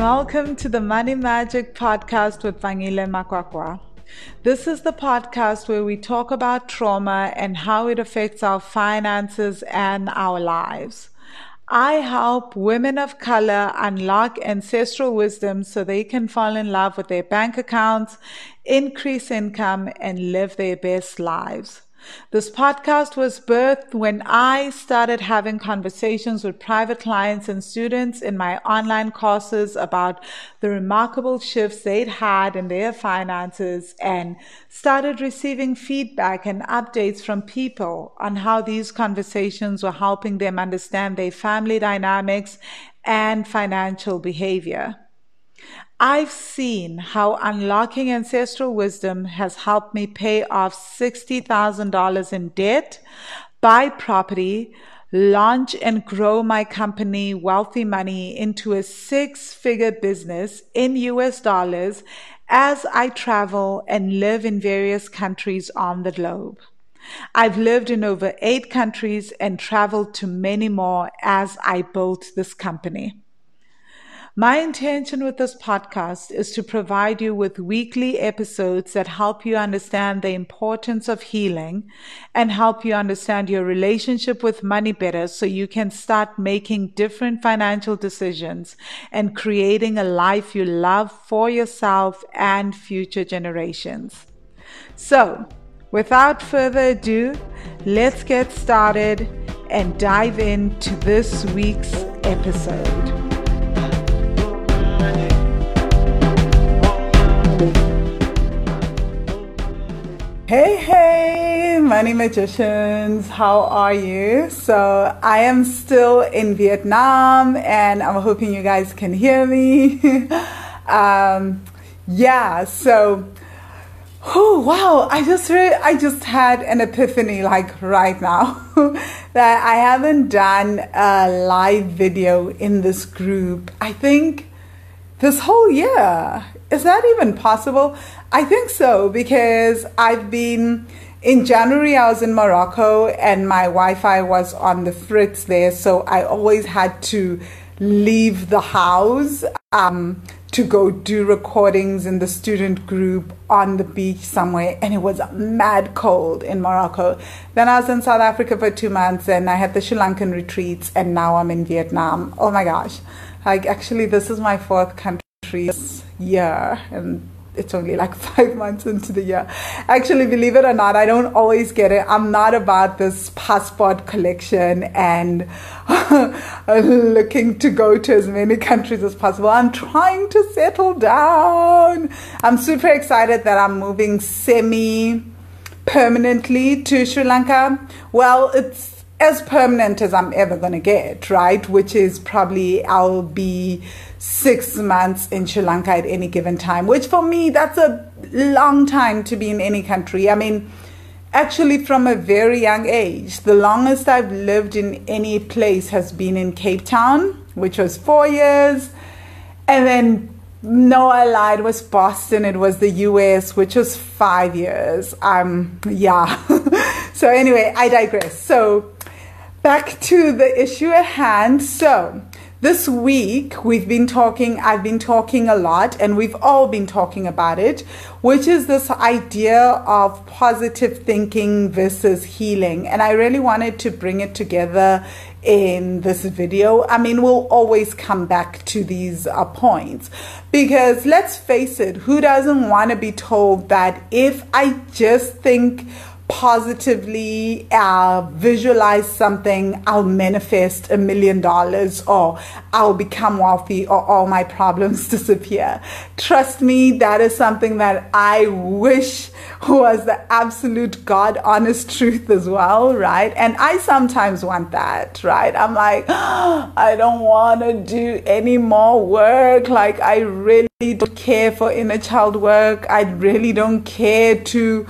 and welcome to the Money Magic Podcast with Vangile Makwakwa. This is the podcast where we talk about trauma and how it affects our finances and our lives. I help women of color unlock ancestral wisdom so they can fall in love with their bank accounts, increase income, and live their best lives. This podcast was birthed when I started having conversations with private clients and students in my online courses about the remarkable shifts they'd had in their finances and started receiving feedback and updates from people on how these conversations were helping them understand their family dynamics and financial behavior. I've seen how unlocking ancestral wisdom has helped me pay off $60,000 in debt, buy property, launch and grow my company, Wealthy Money, into a six-figure business in US dollars as I travel and live in various countries on the globe. I've lived in over 8 countries and traveled to many more as I built this company. My intention with this podcast is to provide you with weekly episodes that help you understand the importance of healing and help you understand your relationship with money better so you can start making different financial decisions and creating a life you love for yourself and future generations. So, without further ado, let's get started and dive into this week's episode. Hey, money magicians, how are you? So I am still in Vietnam and I'm hoping you guys can hear me. I just had an epiphany like right now that I haven't done a live video in this group, I think, this whole year. Is that even possible? I think so, because I've been, in January I was in Morocco and my Wi-Fi was on the fritz there, so I always had to leave the house to go do recordings in the student group on the beach somewhere, and it was mad cold in Morocco. Then I was in South Africa for 2 months and I had the Sri Lankan retreats, and now I'm in Vietnam. Oh my gosh, like actually this is my 4th country this year, and it's only like 5 months into the year. Actually, believe it or not, I don't always get it. I'm not about this passport collection and looking to go to as many countries as possible. I'm trying to settle down. I'm super excited that I'm moving semi-permanently to Sri Lanka. Well, it's as permanent as I'm ever going to get, right? Which is probably I'll be 6 months in Sri Lanka at any given time, which for me, that's a long time to be in any country. I mean, actually from a very young age, the longest I've lived in any place has been in Cape Town, which was 4 years. And then, no, I lied, it was Boston. It was the US, which was 5 years. So anyway, I digress. So back to the issue at hand. So this week, I've been talking a lot, and we've all been talking about it, which is this idea of positive thinking versus healing. And I really wanted to bring it together in this video. I mean, we'll always come back to these points, because let's face it, who doesn't want to be told that if I just think positively, visualize something, I'll manifest $1 million, or I'll become wealthy, or all my problems disappear. Trust me, that is something that I wish was the absolute God honest truth as well, right? And I sometimes want that, right? I'm like, I don't want to do any more work. Like, I really don't care for inner child work. I really don't care to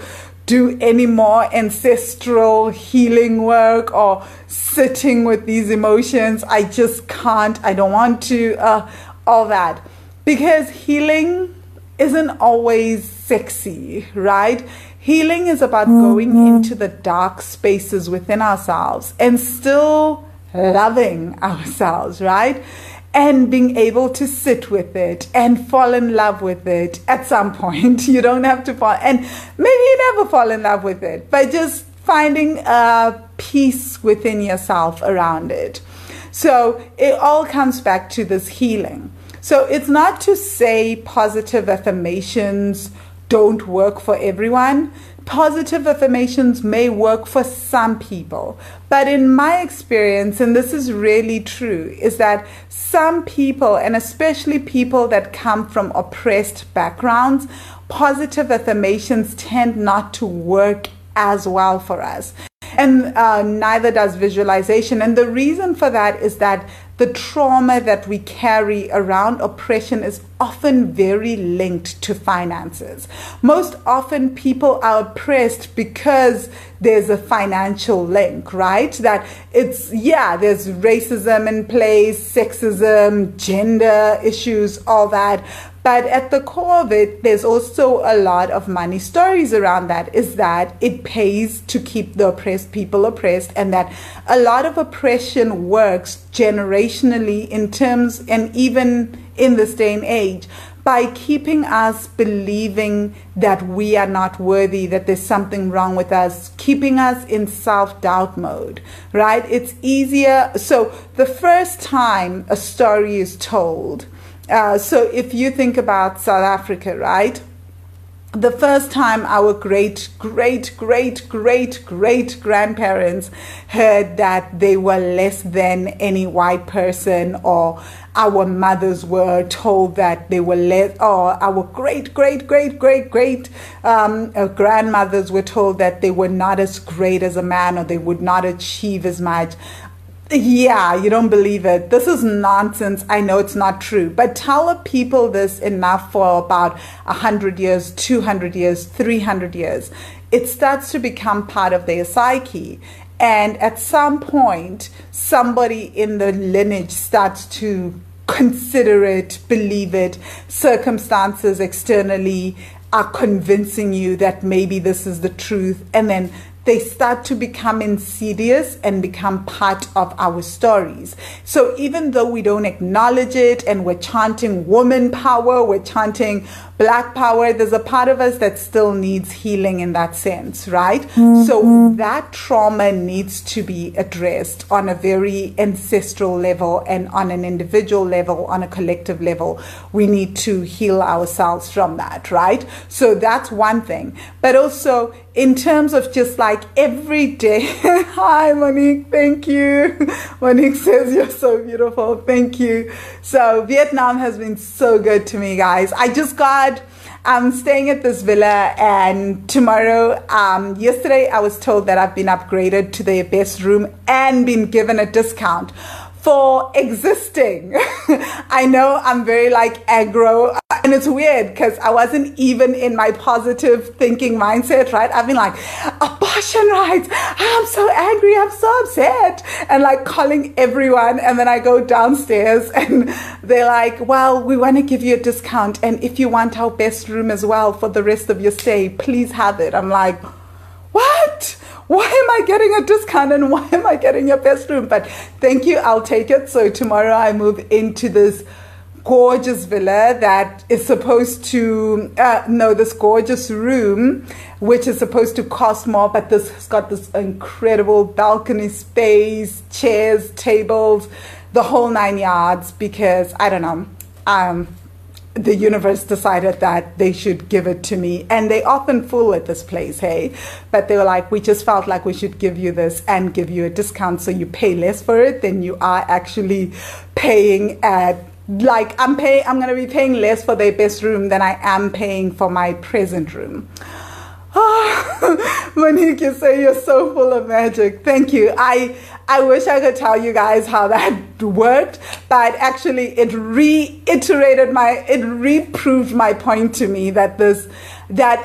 do any more ancestral healing work or sitting with these emotions. I just can't. I don't want to, all that. Because healing isn't always sexy, right? Healing is about going into the dark spaces within ourselves and still loving ourselves, right? and being able to sit with it and fall in love with it at some point. You don't have to fall, and maybe you never fall in love with it, but just finding a peace within yourself around it. So it all comes back to this healing. So it's not to say positive affirmations don't work for everyone. Positive affirmations may work for some people, but in my experience, and this is really true, is that some people, and especially people that come from oppressed backgrounds, positive affirmations tend not to work as well for us. And neither does visualization. And the reason for that is that the trauma that we carry around oppression is often very linked to finances. Most often people are oppressed because there's a financial link, right? That it's, yeah, there's racism in place, sexism, gender issues, all that. But at the core of it, there's also a lot of money stories around that, is that it pays to keep the oppressed people oppressed, and that a lot of oppression works generationally in terms, and even in this day and age, by keeping us believing that we are not worthy, that there's something wrong with us, keeping us in self-doubt mode, right? It's easier. So the first time a story is told, so if you think about South Africa, right? The first time our great-great-great-great-great-grandparents heard that they were less than any white person, or our mothers were told that they were less, or our great-great-great-great-great-grandmothers were told that they were not as great as a man, or they would not achieve as much. Yeah, you don't believe it. This is nonsense. I know it's not true, but tell people this enough for about 100 years, 200 years, 300 years. It starts to become part of their psyche. And at some point, somebody in the lineage starts to consider it, believe it. Circumstances externally are convincing you that maybe this is the truth. And then they start to become insidious and become part of our stories. So even though we don't acknowledge it, and we're chanting woman power, we're chanting black power, there's a part of us that still needs healing in that sense, right? Mm-hmm. So that trauma needs to be addressed on a very ancestral level, and on an individual level, on a collective level. We need to heal ourselves from that, right? So that's one thing. But also, in terms of just like every day, hi Monique, thank you. Monique says you're so beautiful, thank you. So Vietnam has been so good to me, guys. I just got, I'm staying at this villa, and tomorrow, yesterday I was told that I've been upgraded to their best room and been given a discount for existing. I know I'm very like aggro, and it's weird because I wasn't even in my positive thinking mindset, right? I've been like, abortion rights, I'm so angry, I'm so upset, and like calling everyone. And then I go downstairs and they're like, well, we want to give you a discount, and if you want our best room as well for the rest of your stay, please have it. I'm like, what? Why am I getting a discount, and why am I getting your best room? But thank you, I'll take it. So tomorrow I move into this gorgeous villa that is supposed to, this gorgeous room, which is supposed to cost more, but this has got this incredible balcony space, chairs, tables, the whole 9 yards, because I don't know, the universe decided that they should give it to me. And they often fool at this place, hey? But they were like, we just felt like we should give you this and give you a discount so you pay less for it than you are actually paying at. Like, I'm going to be paying less for their best room than I am paying for my present room. Oh, Monique, you say you're so full of magic. Thank you. I wish I could tell you guys how that worked, but actually it reproved my point to me that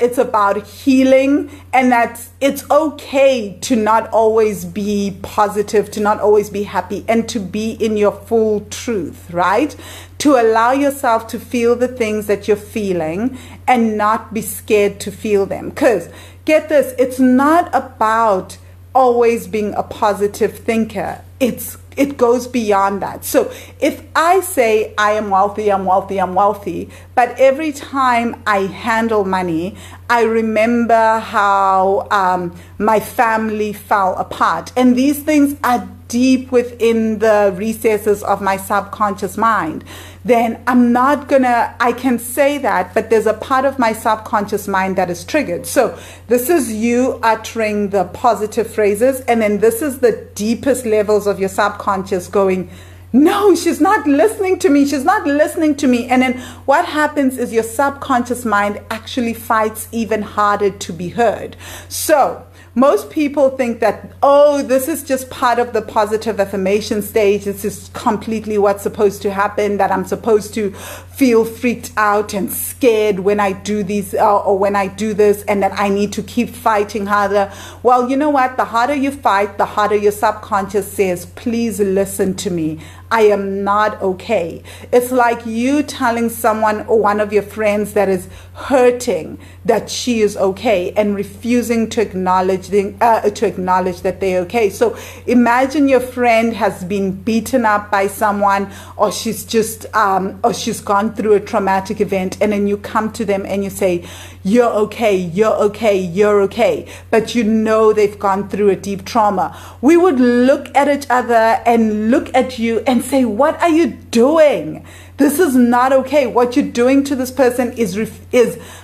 it's about healing, and that it's okay to not always be positive, to not always be happy, and to be in your full truth, right? To allow yourself to feel the things that you're feeling and not be scared to feel them. Because get this, it's not about always being a positive thinker. It's it goes beyond that. So if I say I am wealthy, I'm wealthy, I'm wealthy, but every time I handle money, I remember how my family fell apart. And these things are deep within the recesses of my subconscious mind. Then I'm not gonna, I can say that, but there's a part of my subconscious mind that is triggered. So this is you uttering the positive phrases, and then this is the deepest levels of your subconscious going, no, she's not listening to me. She's not listening to me. And then what happens is your subconscious mind actually fights even harder to be heard. So most people think that, oh, this is just part of the positive affirmation stage. This is completely what's supposed to happen, that I'm supposed to feel freaked out and scared when I do these or when I do this, and that I need to keep fighting harder. Well, you know what? The harder you fight, the harder your subconscious says, please listen to me. I am not okay. It's like you telling someone or one of your friends that is hurting that she is okay and refusing to acknowledge that they're okay. So imagine your friend has been beaten up by someone, or she's just or she's gone through a traumatic event, and then you come to them and you say, you're okay, you're okay, you're okay. But you know they've gone through a deep trauma. We would look at each other and look at you and say, what are you doing? This is not okay. What you're doing to this person is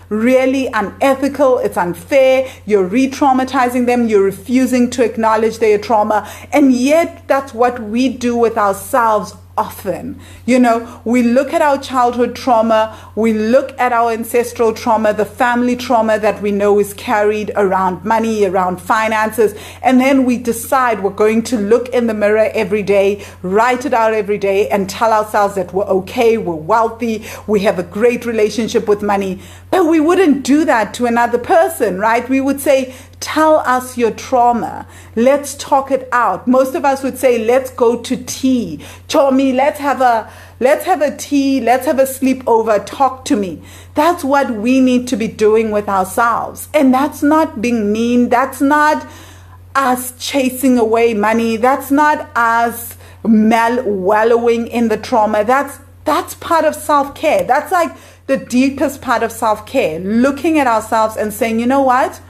really unethical. It's unfair. You're re-traumatizing them. You're refusing to acknowledge their trauma. And yet that's what we do with ourselves often. You know, we look at our childhood trauma, we look at our ancestral trauma, the family trauma that we know is carried around money, around finances, and then we decide we're going to look in the mirror every day, write it out every day, and tell ourselves that we're okay, we're wealthy, we have a great relationship with money. But we wouldn't do that to another person, right? We would say, tell us your trauma. Let's talk it out. Most of us would say, let's go to tea. Tommy, let's have a tea. Let's have a sleepover. Talk to me. That's what we need to be doing with ourselves. And that's not being mean. That's not us chasing away money. That's not us wallowing in the trauma. That's part of self-care. That's like the deepest part of self-care. Looking at ourselves and saying, you know what?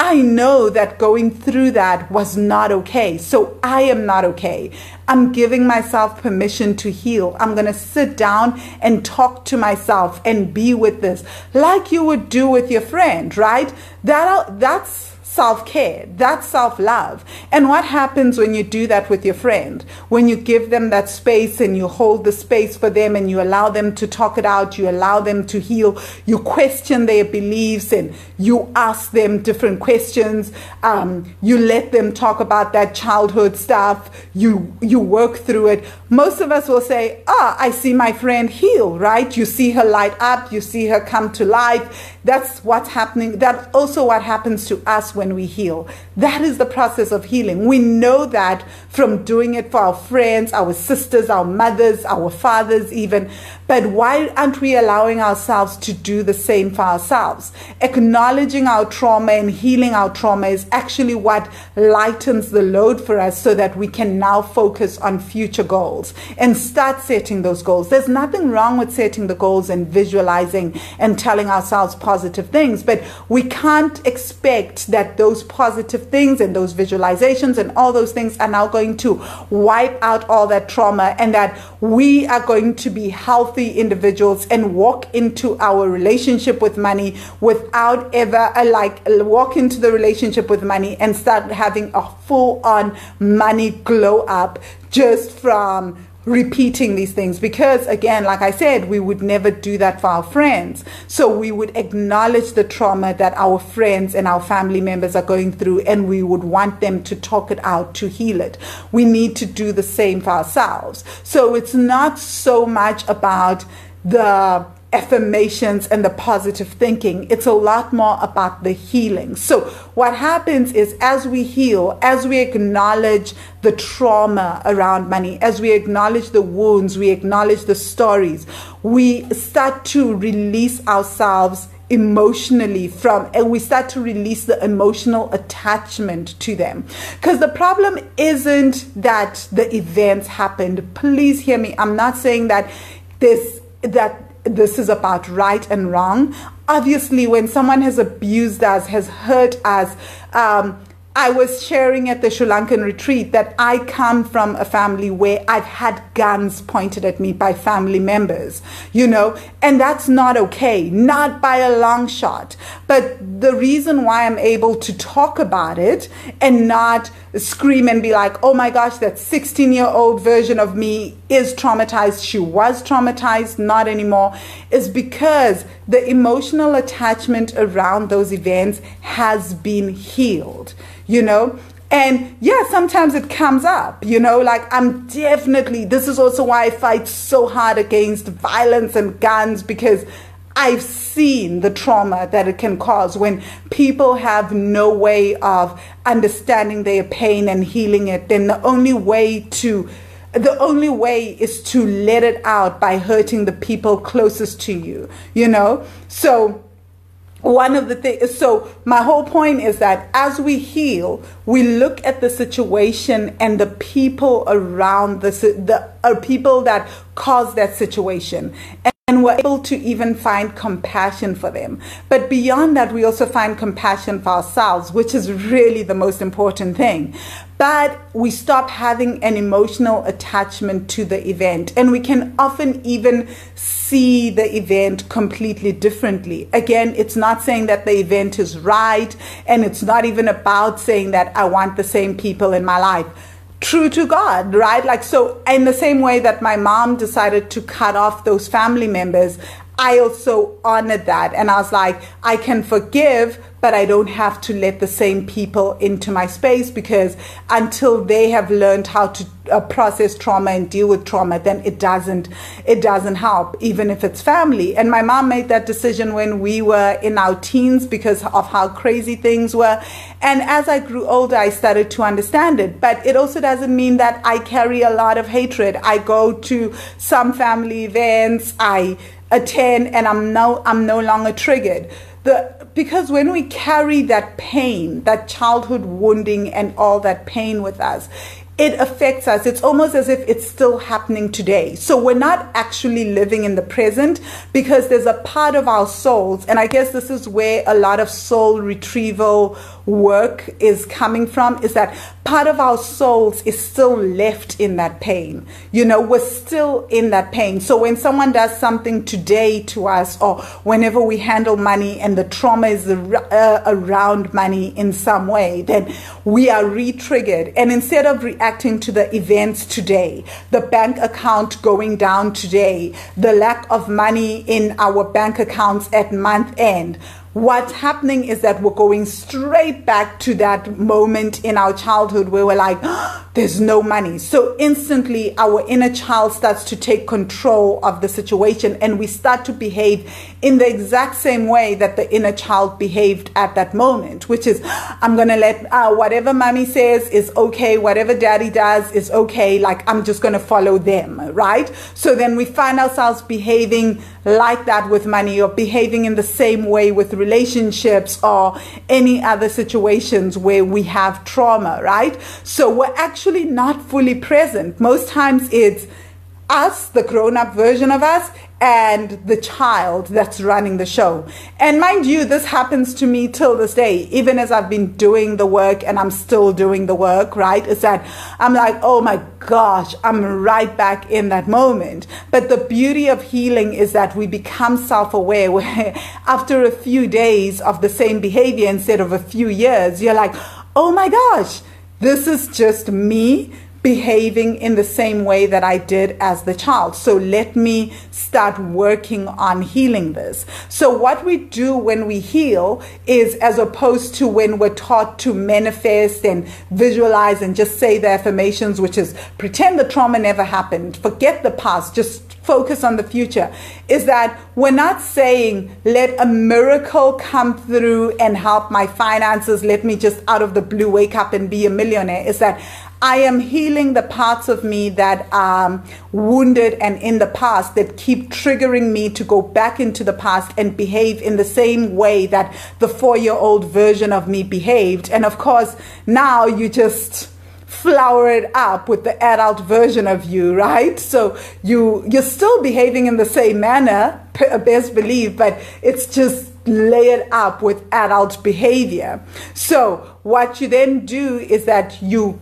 I know that going through that was not okay. So I am not okay. I'm giving myself permission to heal. I'm going to sit down and talk to myself and be with this, like you would do with your friend, right? That's self-care. That's self-love. And what happens when you do that with your friend? When you give them that space and you hold the space for them and you allow them to talk it out, you allow them to heal, you question their beliefs and you ask them different questions, you let them talk about that childhood stuff, you work through it. Most of us will say, I see my friend heal, right? You see her light up, you see her come to life. That's what's happening. That's also what happens to us when we heal. That is the process of healing. We know that from doing it for our friends, our sisters, our mothers, our fathers even. But why aren't we allowing ourselves to do the same for ourselves? Acknowledging our trauma and healing our trauma is actually what lightens the load for us, so that we can now focus on future goals and start setting those goals. There's nothing wrong with setting the goals and visualizing and telling ourselves positive things, but we can't expect that those positive things and those visualizations and all those things are now going to wipe out all that trauma, and that we are going to be healthy individuals and walk into our relationship with money without ever walk into the relationship with money and start having a full-on money glow up just from repeating these things. Because again, like I said, we would never do that for our friends. So we would acknowledge the trauma that our friends and our family members are going through, and we would want them to talk it out, to heal it. We need to do the same for ourselves. So it's not so much about the affirmations and the positive thinking. It's a lot more about the healing. So what happens is, as we heal, as we acknowledge the trauma around money, as we acknowledge the wounds, we acknowledge the stories, we start to release ourselves emotionally from, and we start to release the emotional attachment to them. Because the problem isn't that the events happened. Please hear me. I'm not saying that this is about right and wrong. Obviously, when someone has abused us, has hurt us, I was sharing at the Sri Lankan retreat that I come from a family where I've had guns pointed at me by family members, and that's not okay, not by a long shot. But the reason why I'm able to talk about it and not scream and be like, oh my gosh, that 16-year-old version of me is traumatized, she was traumatized, not anymore, is because the emotional attachment around those events has been healed. And yeah, sometimes it comes up, like this is also why I fight so hard against violence and guns, because I've seen the trauma that it can cause when people have no way of understanding their pain and healing it. Then the only way is to let it out by hurting the people closest to you, so one of the things, so my whole point is that as we heal, we look at the situation and the people around the people that caused that situation, and we're able to even find compassion for them. But beyond that, we also find compassion for ourselves, which is really the most important thing. But we stop having an emotional attachment to the event, and we can often even see the event completely differently. Again, it's not saying that the event is right, and it's not even about saying that I want the same people in my life. True to God, right? Like, so in the same way that my mom decided to cut off those family members, I also honored that. And I was like, I can forgive, but I don't have to let the same people into my space, because until they have learned how to process trauma and deal with trauma, then it doesn't help, even if it's family. And my mom made that decision when we were in our teens because of how crazy things were. And as I grew older, I started to understand it. But it also doesn't mean that I carry a lot of hatred. I go to some family events, I attend, and I'm no longer triggered. Because when we carry that pain, that childhood wounding and all that pain with us, it affects us. It's almost as if it's still happening today. So we're not actually living in the present, because there's a part of our souls, and I guess this is where a lot of soul retrieval work is coming from, is that part of our souls is still left in that pain. We're still in that pain. So when someone does something today to us, or whenever we handle money and the trauma is around money in some way, then we are re-triggered. And instead of reacting to the events today, the bank account going down today, the lack of money in our bank accounts at month end, what's happening is that we're going straight back to that moment in our childhood where we're like, oh, there's no money. So instantly our inner child starts to take control of the situation, and we start to behave in the exact same way that the inner child behaved at that moment, which is, I'm going to let whatever mommy says is okay, whatever daddy does is okay, like I'm just going to follow them, right? So then we find ourselves behaving like that with money, or behaving in the same way with relationships or any other situations where we have trauma, right? So we're actually not fully present. Most times it's us, the grown-up version of us, and the child that's running the show. And mind you, this happens to me till this day, even as I've been doing the work, and I'm still doing the work, right? Is that I'm like, oh my gosh, I'm right back in that moment. But the beauty of healing is that we become self-aware, where after a few days of the same behavior instead of a few years, you're like, oh my gosh, this is just me behaving in the same way that I did as the child. So let me start working on healing this. So what we do when we heal is, as opposed to when we're taught to manifest and visualize and just say the affirmations, which is pretend the trauma never happened, forget the past, just focus on the future, is that we're not saying, let a miracle come through and help my finances, let me just out of the blue wake up and be a millionaire. Is that I am healing the parts of me that are wounded and in the past that keep triggering me to go back into the past and behave in the same way that the 4-year-old version of me behaved. And of course, now you just flower it up with the adult version of you, right? So you're still behaving in the same manner, best believe, but it's just layered up with adult behavior. So what you then do is that you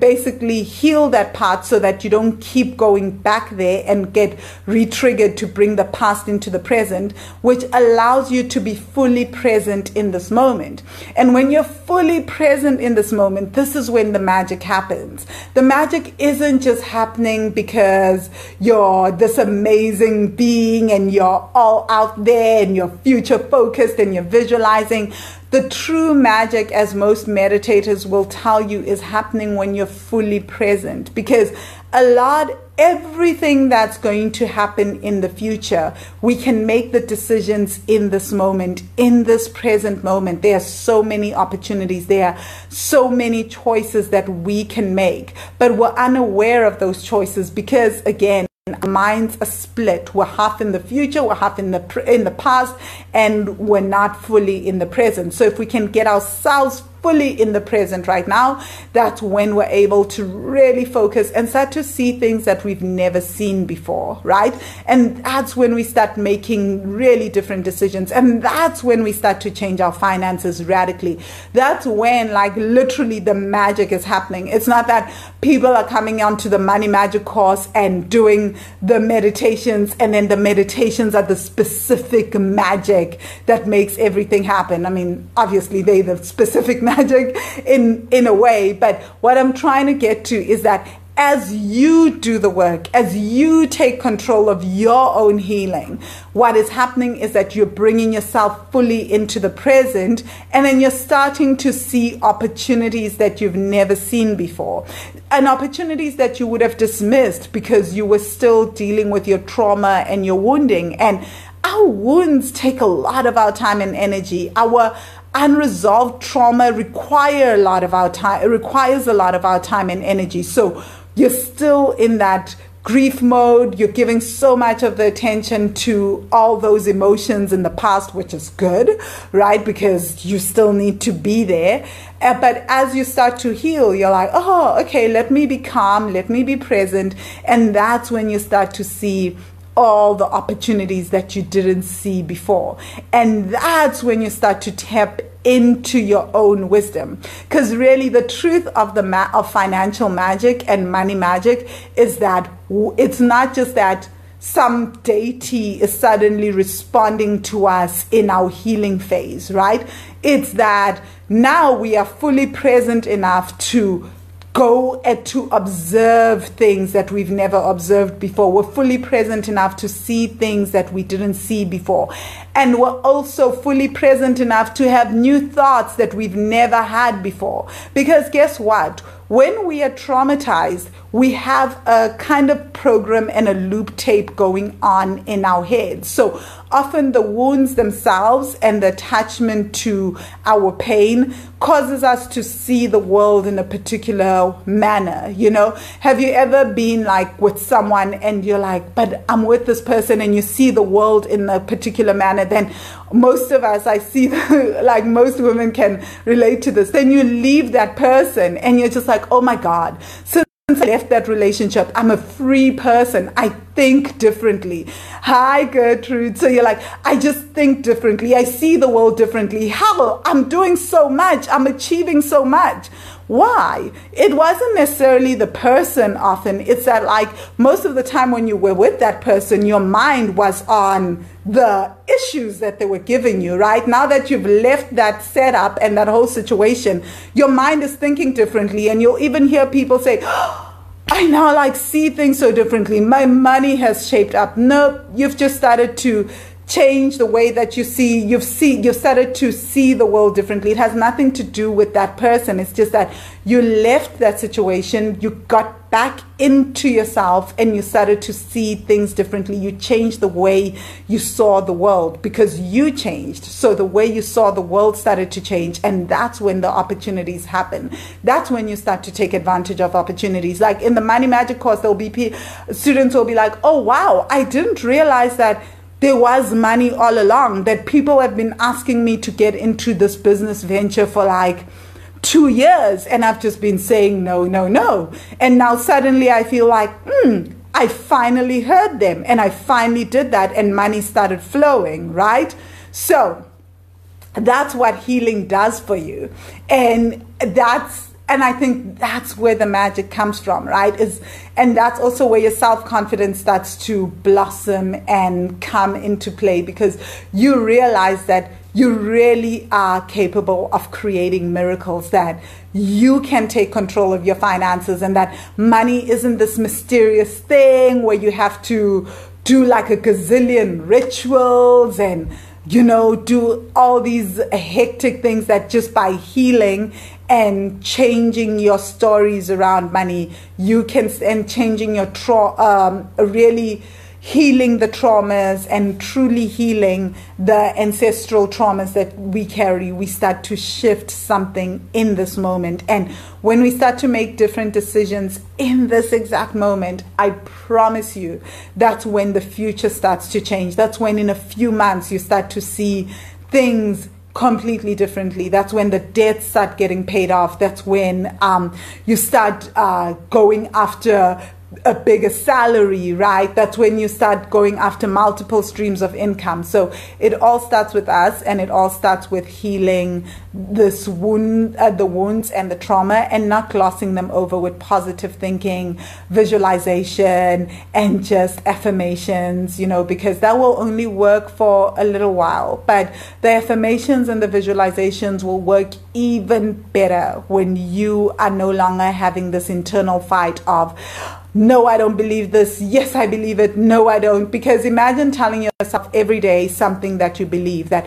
basically heal that part so that you don't keep going back there and get re-triggered to bring the past into the present, which allows you to be fully present in this moment. And when you're fully present in this moment, this is when the magic happens. The magic isn't just happening because you're this amazing being and you're all out there and you're future focused and you're visualizing. The true magic, as most meditators will tell you, is happening when you're fully present, because everything that's going to happen in the future, we can make the decisions in this moment, in this present moment. There are so many opportunities. There are so many choices that we can make, but we're unaware of those choices because, again, our minds are split. We're half in the future, we're half in the past, and we're not fully in the present. So if we can get ourselves fully in the present right now, that's when we're able to really focus and start to see things that we've never seen before, right? And that's when we start making really different decisions. And that's when we start to change our finances radically. That's when, like, literally the magic is happening. It's not that people are coming onto the Money Magic course and doing the meditations, and then the meditations are the specific magic that makes everything happen. I mean, obviously they're the specific magic in a way, but what I'm trying to get to is that as you do the work, as you take control of your own healing, what is happening is that you're bringing yourself fully into the present, and then you're starting to see opportunities that you've never seen before, and opportunities that you would have dismissed because you were still dealing with your trauma and your wounding. And our wounds take a lot of our time and energy. Our unresolved trauma requires a lot of our time and energy. So you're still in that grief mode. You're giving so much of the attention to all those emotions in the past, which is good, right? Because you still need to be there. But as you start to heal, you're like, oh, okay, let me be calm. Let me be present. And that's when you start to see all the opportunities that you didn't see before. And that's when you start to tap into your own wisdom, because really the truth of the financial magic and money magic is that it's not just that some deity is suddenly responding to us in our healing phase, right? It's that now we are fully present enough to go and to observe things that we've never observed before. We're fully present enough to see things that we didn't see before. And we're also fully present enough to have new thoughts that we've never had before. Because guess what? When we are traumatized, we have a kind of program and a loop tape going on in our heads. So often the wounds themselves and the attachment to our pain causes us to see the world in a particular manner. You know, have you ever been like with someone and you're like, but I'm with this person, and you see the world in a particular manner? Then most of us, I see, like most women can relate to this. Then you leave that person and you're just like, oh my God, since I left that relationship, I'm a free person. I think differently. Hi, Gertrude. So you're like, I just think differently. I see the world differently. How? I'm doing so much. I'm achieving so much. Why? It wasn't necessarily the person often. It's that, like, most of the time when you were with that person, your mind was on the issues that they were giving you, right? Now that you've left that setup and that whole situation, your mind is thinking differently. And you'll even hear people say, oh, I now like see things so differently. My money has shaped up. Nope, you've just started to change the way that you see, you've started to see the world differently. It has nothing to do with that person. It's just that you left that situation, you got back into yourself, and you started to see things differently. You changed the way you saw the world because you changed. So the way you saw the world started to change, and that's when the opportunities happen. That's when you start to take advantage of opportunities. Like in the Money Magic course, there'll be students will be like, oh wow, I didn't realize that there was money all along, that people have been asking me to get into this business venture for like 2 years, and I've just been saying no, and now suddenly I feel like I finally heard them and I finally did that, and money started flowing, right? So that's what healing does for you, and I think that's where the magic comes from, right? And that's also where your self-confidence starts to blossom and come into play, because you realize that you really are capable of creating miracles, that you can take control of your finances, and that money isn't this mysterious thing where you have to do like a gazillion rituals and, you know, do all these hectic things, that just by healing and changing your stories around money, you can, and changing your really healing the traumas and truly healing the ancestral traumas that we carry, we start to shift something in this moment. And when we start to make different decisions in this exact moment, I promise you, that's when the future starts to change. That's when in a few months you start to see things completely differently. That's when the debts start getting paid off. That's when you start going after a bigger salary, right? That's when you start going after multiple streams of income. So it all starts with us, and it all starts with healing this wound, the wounds and the trauma, and not glossing them over with positive thinking, visualization, and just affirmations, you know, because that will only work for a little while. But the affirmations and the visualizations will work even better when you are no longer having this internal fight of, no, I don't believe this. Yes, I believe it. No, I don't. Because imagine telling yourself every day something that you believe, that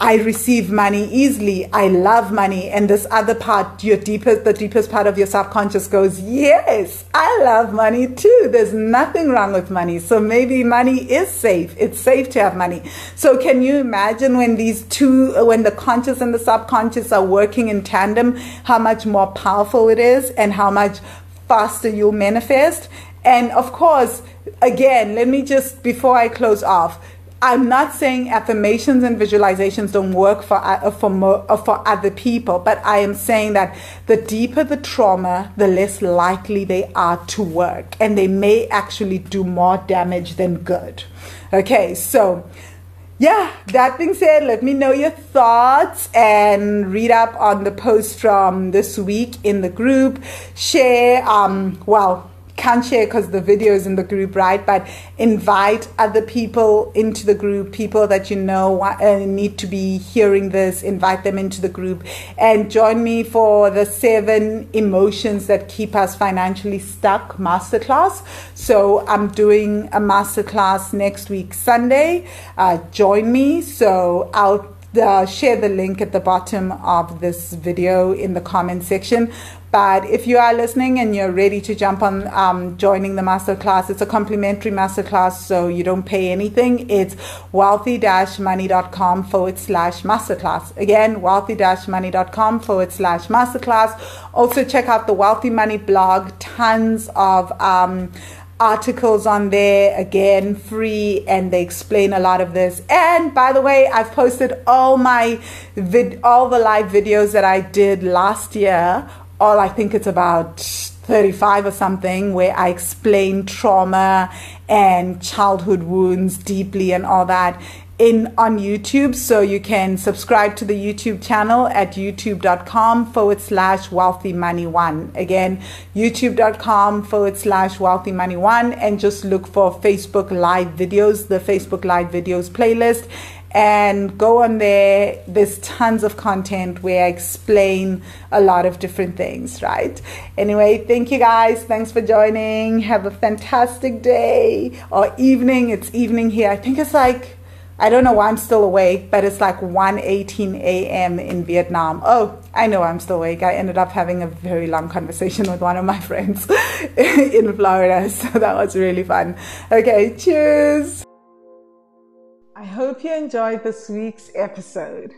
I receive money easily, I love money, and this other part, the deepest part of your subconscious goes, yes, I love money too. There's nothing wrong with money. So maybe money is safe. It's safe to have money. So can you imagine when these two, when the conscious and the subconscious are working in tandem, how much more powerful it is and how much faster you'll manifest? And of course, again, let me just, before I close off, I'm not saying affirmations and visualizations don't work for other people, but I am saying that the deeper the trauma, the less likely they are to work, and they may actually do more damage than good. Okay, so yeah, that being said, let me know your thoughts and read up on the post from this week in the group. Share, well, can't share because the video is in the group, right? But invite other people into the group, people that you know need to be hearing this, invite them into the group. And join me for the 7 emotions that keep us financially stuck masterclass. So I'm doing a masterclass next week, Sunday. Join me. So I'll share the link at the bottom of this video in the comment section. But if you are listening and you're ready to jump on joining the masterclass, it's a complimentary masterclass, so you don't pay anything. It's wealthy-money.com/masterclass. Again, wealthy-money.com/masterclass. Also check out the Wealthy Money blog, tons of articles on there, again free, and they explain a lot of this. And by the way, I've posted all my all the live videos that I did last year, all, I think it's about 35 or something, where I explain trauma and childhood wounds deeply and all that on YouTube. So you can subscribe to the YouTube channel at youtube.com/wealthymoney1. Again, youtube.com/wealthymoney1, and just look for Facebook Live videos, the Facebook Live videos playlist, and go on there. There's tons of content where I explain a lot of different things, right? Anyway, thank you guys. Thanks for joining. Have a fantastic day or evening. It's evening here. I think it's like I don't know why I'm still awake, but it's like 1:18 a.m. in Vietnam. Oh, I know I'm still awake. I ended up having a very long conversation with one of my friends in Florida. So that was really fun. Okay, cheers. I hope you enjoyed this week's episode.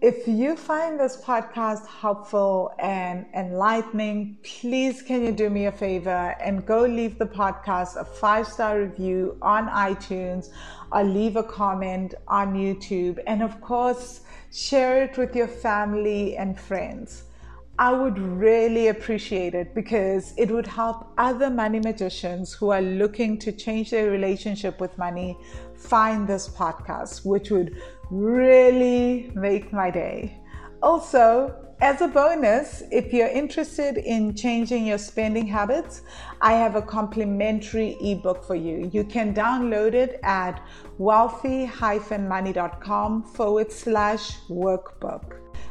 If you find this podcast helpful and enlightening, please can you do me a favor and go leave the podcast a 5-star review on iTunes or leave a comment on YouTube. And of course, share it with your family and friends. I would really appreciate it because it would help other money magicians who are looking to change their relationship with money find this podcast, which would really make my day. Also, as a bonus, if you're interested in changing your spending habits, I have a complimentary ebook for you. You can download it at wealthy-money.com/workbook.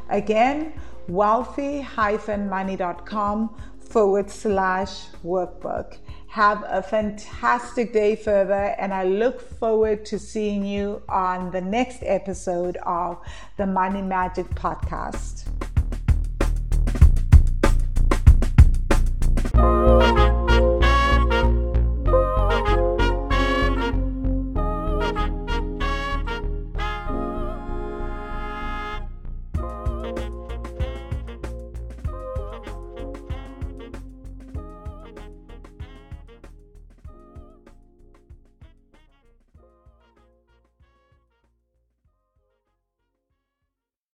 Again, wealthy-money.com/workbook. Have a fantastic day further, and I look forward to seeing you on the next episode of the Money Magic Podcast.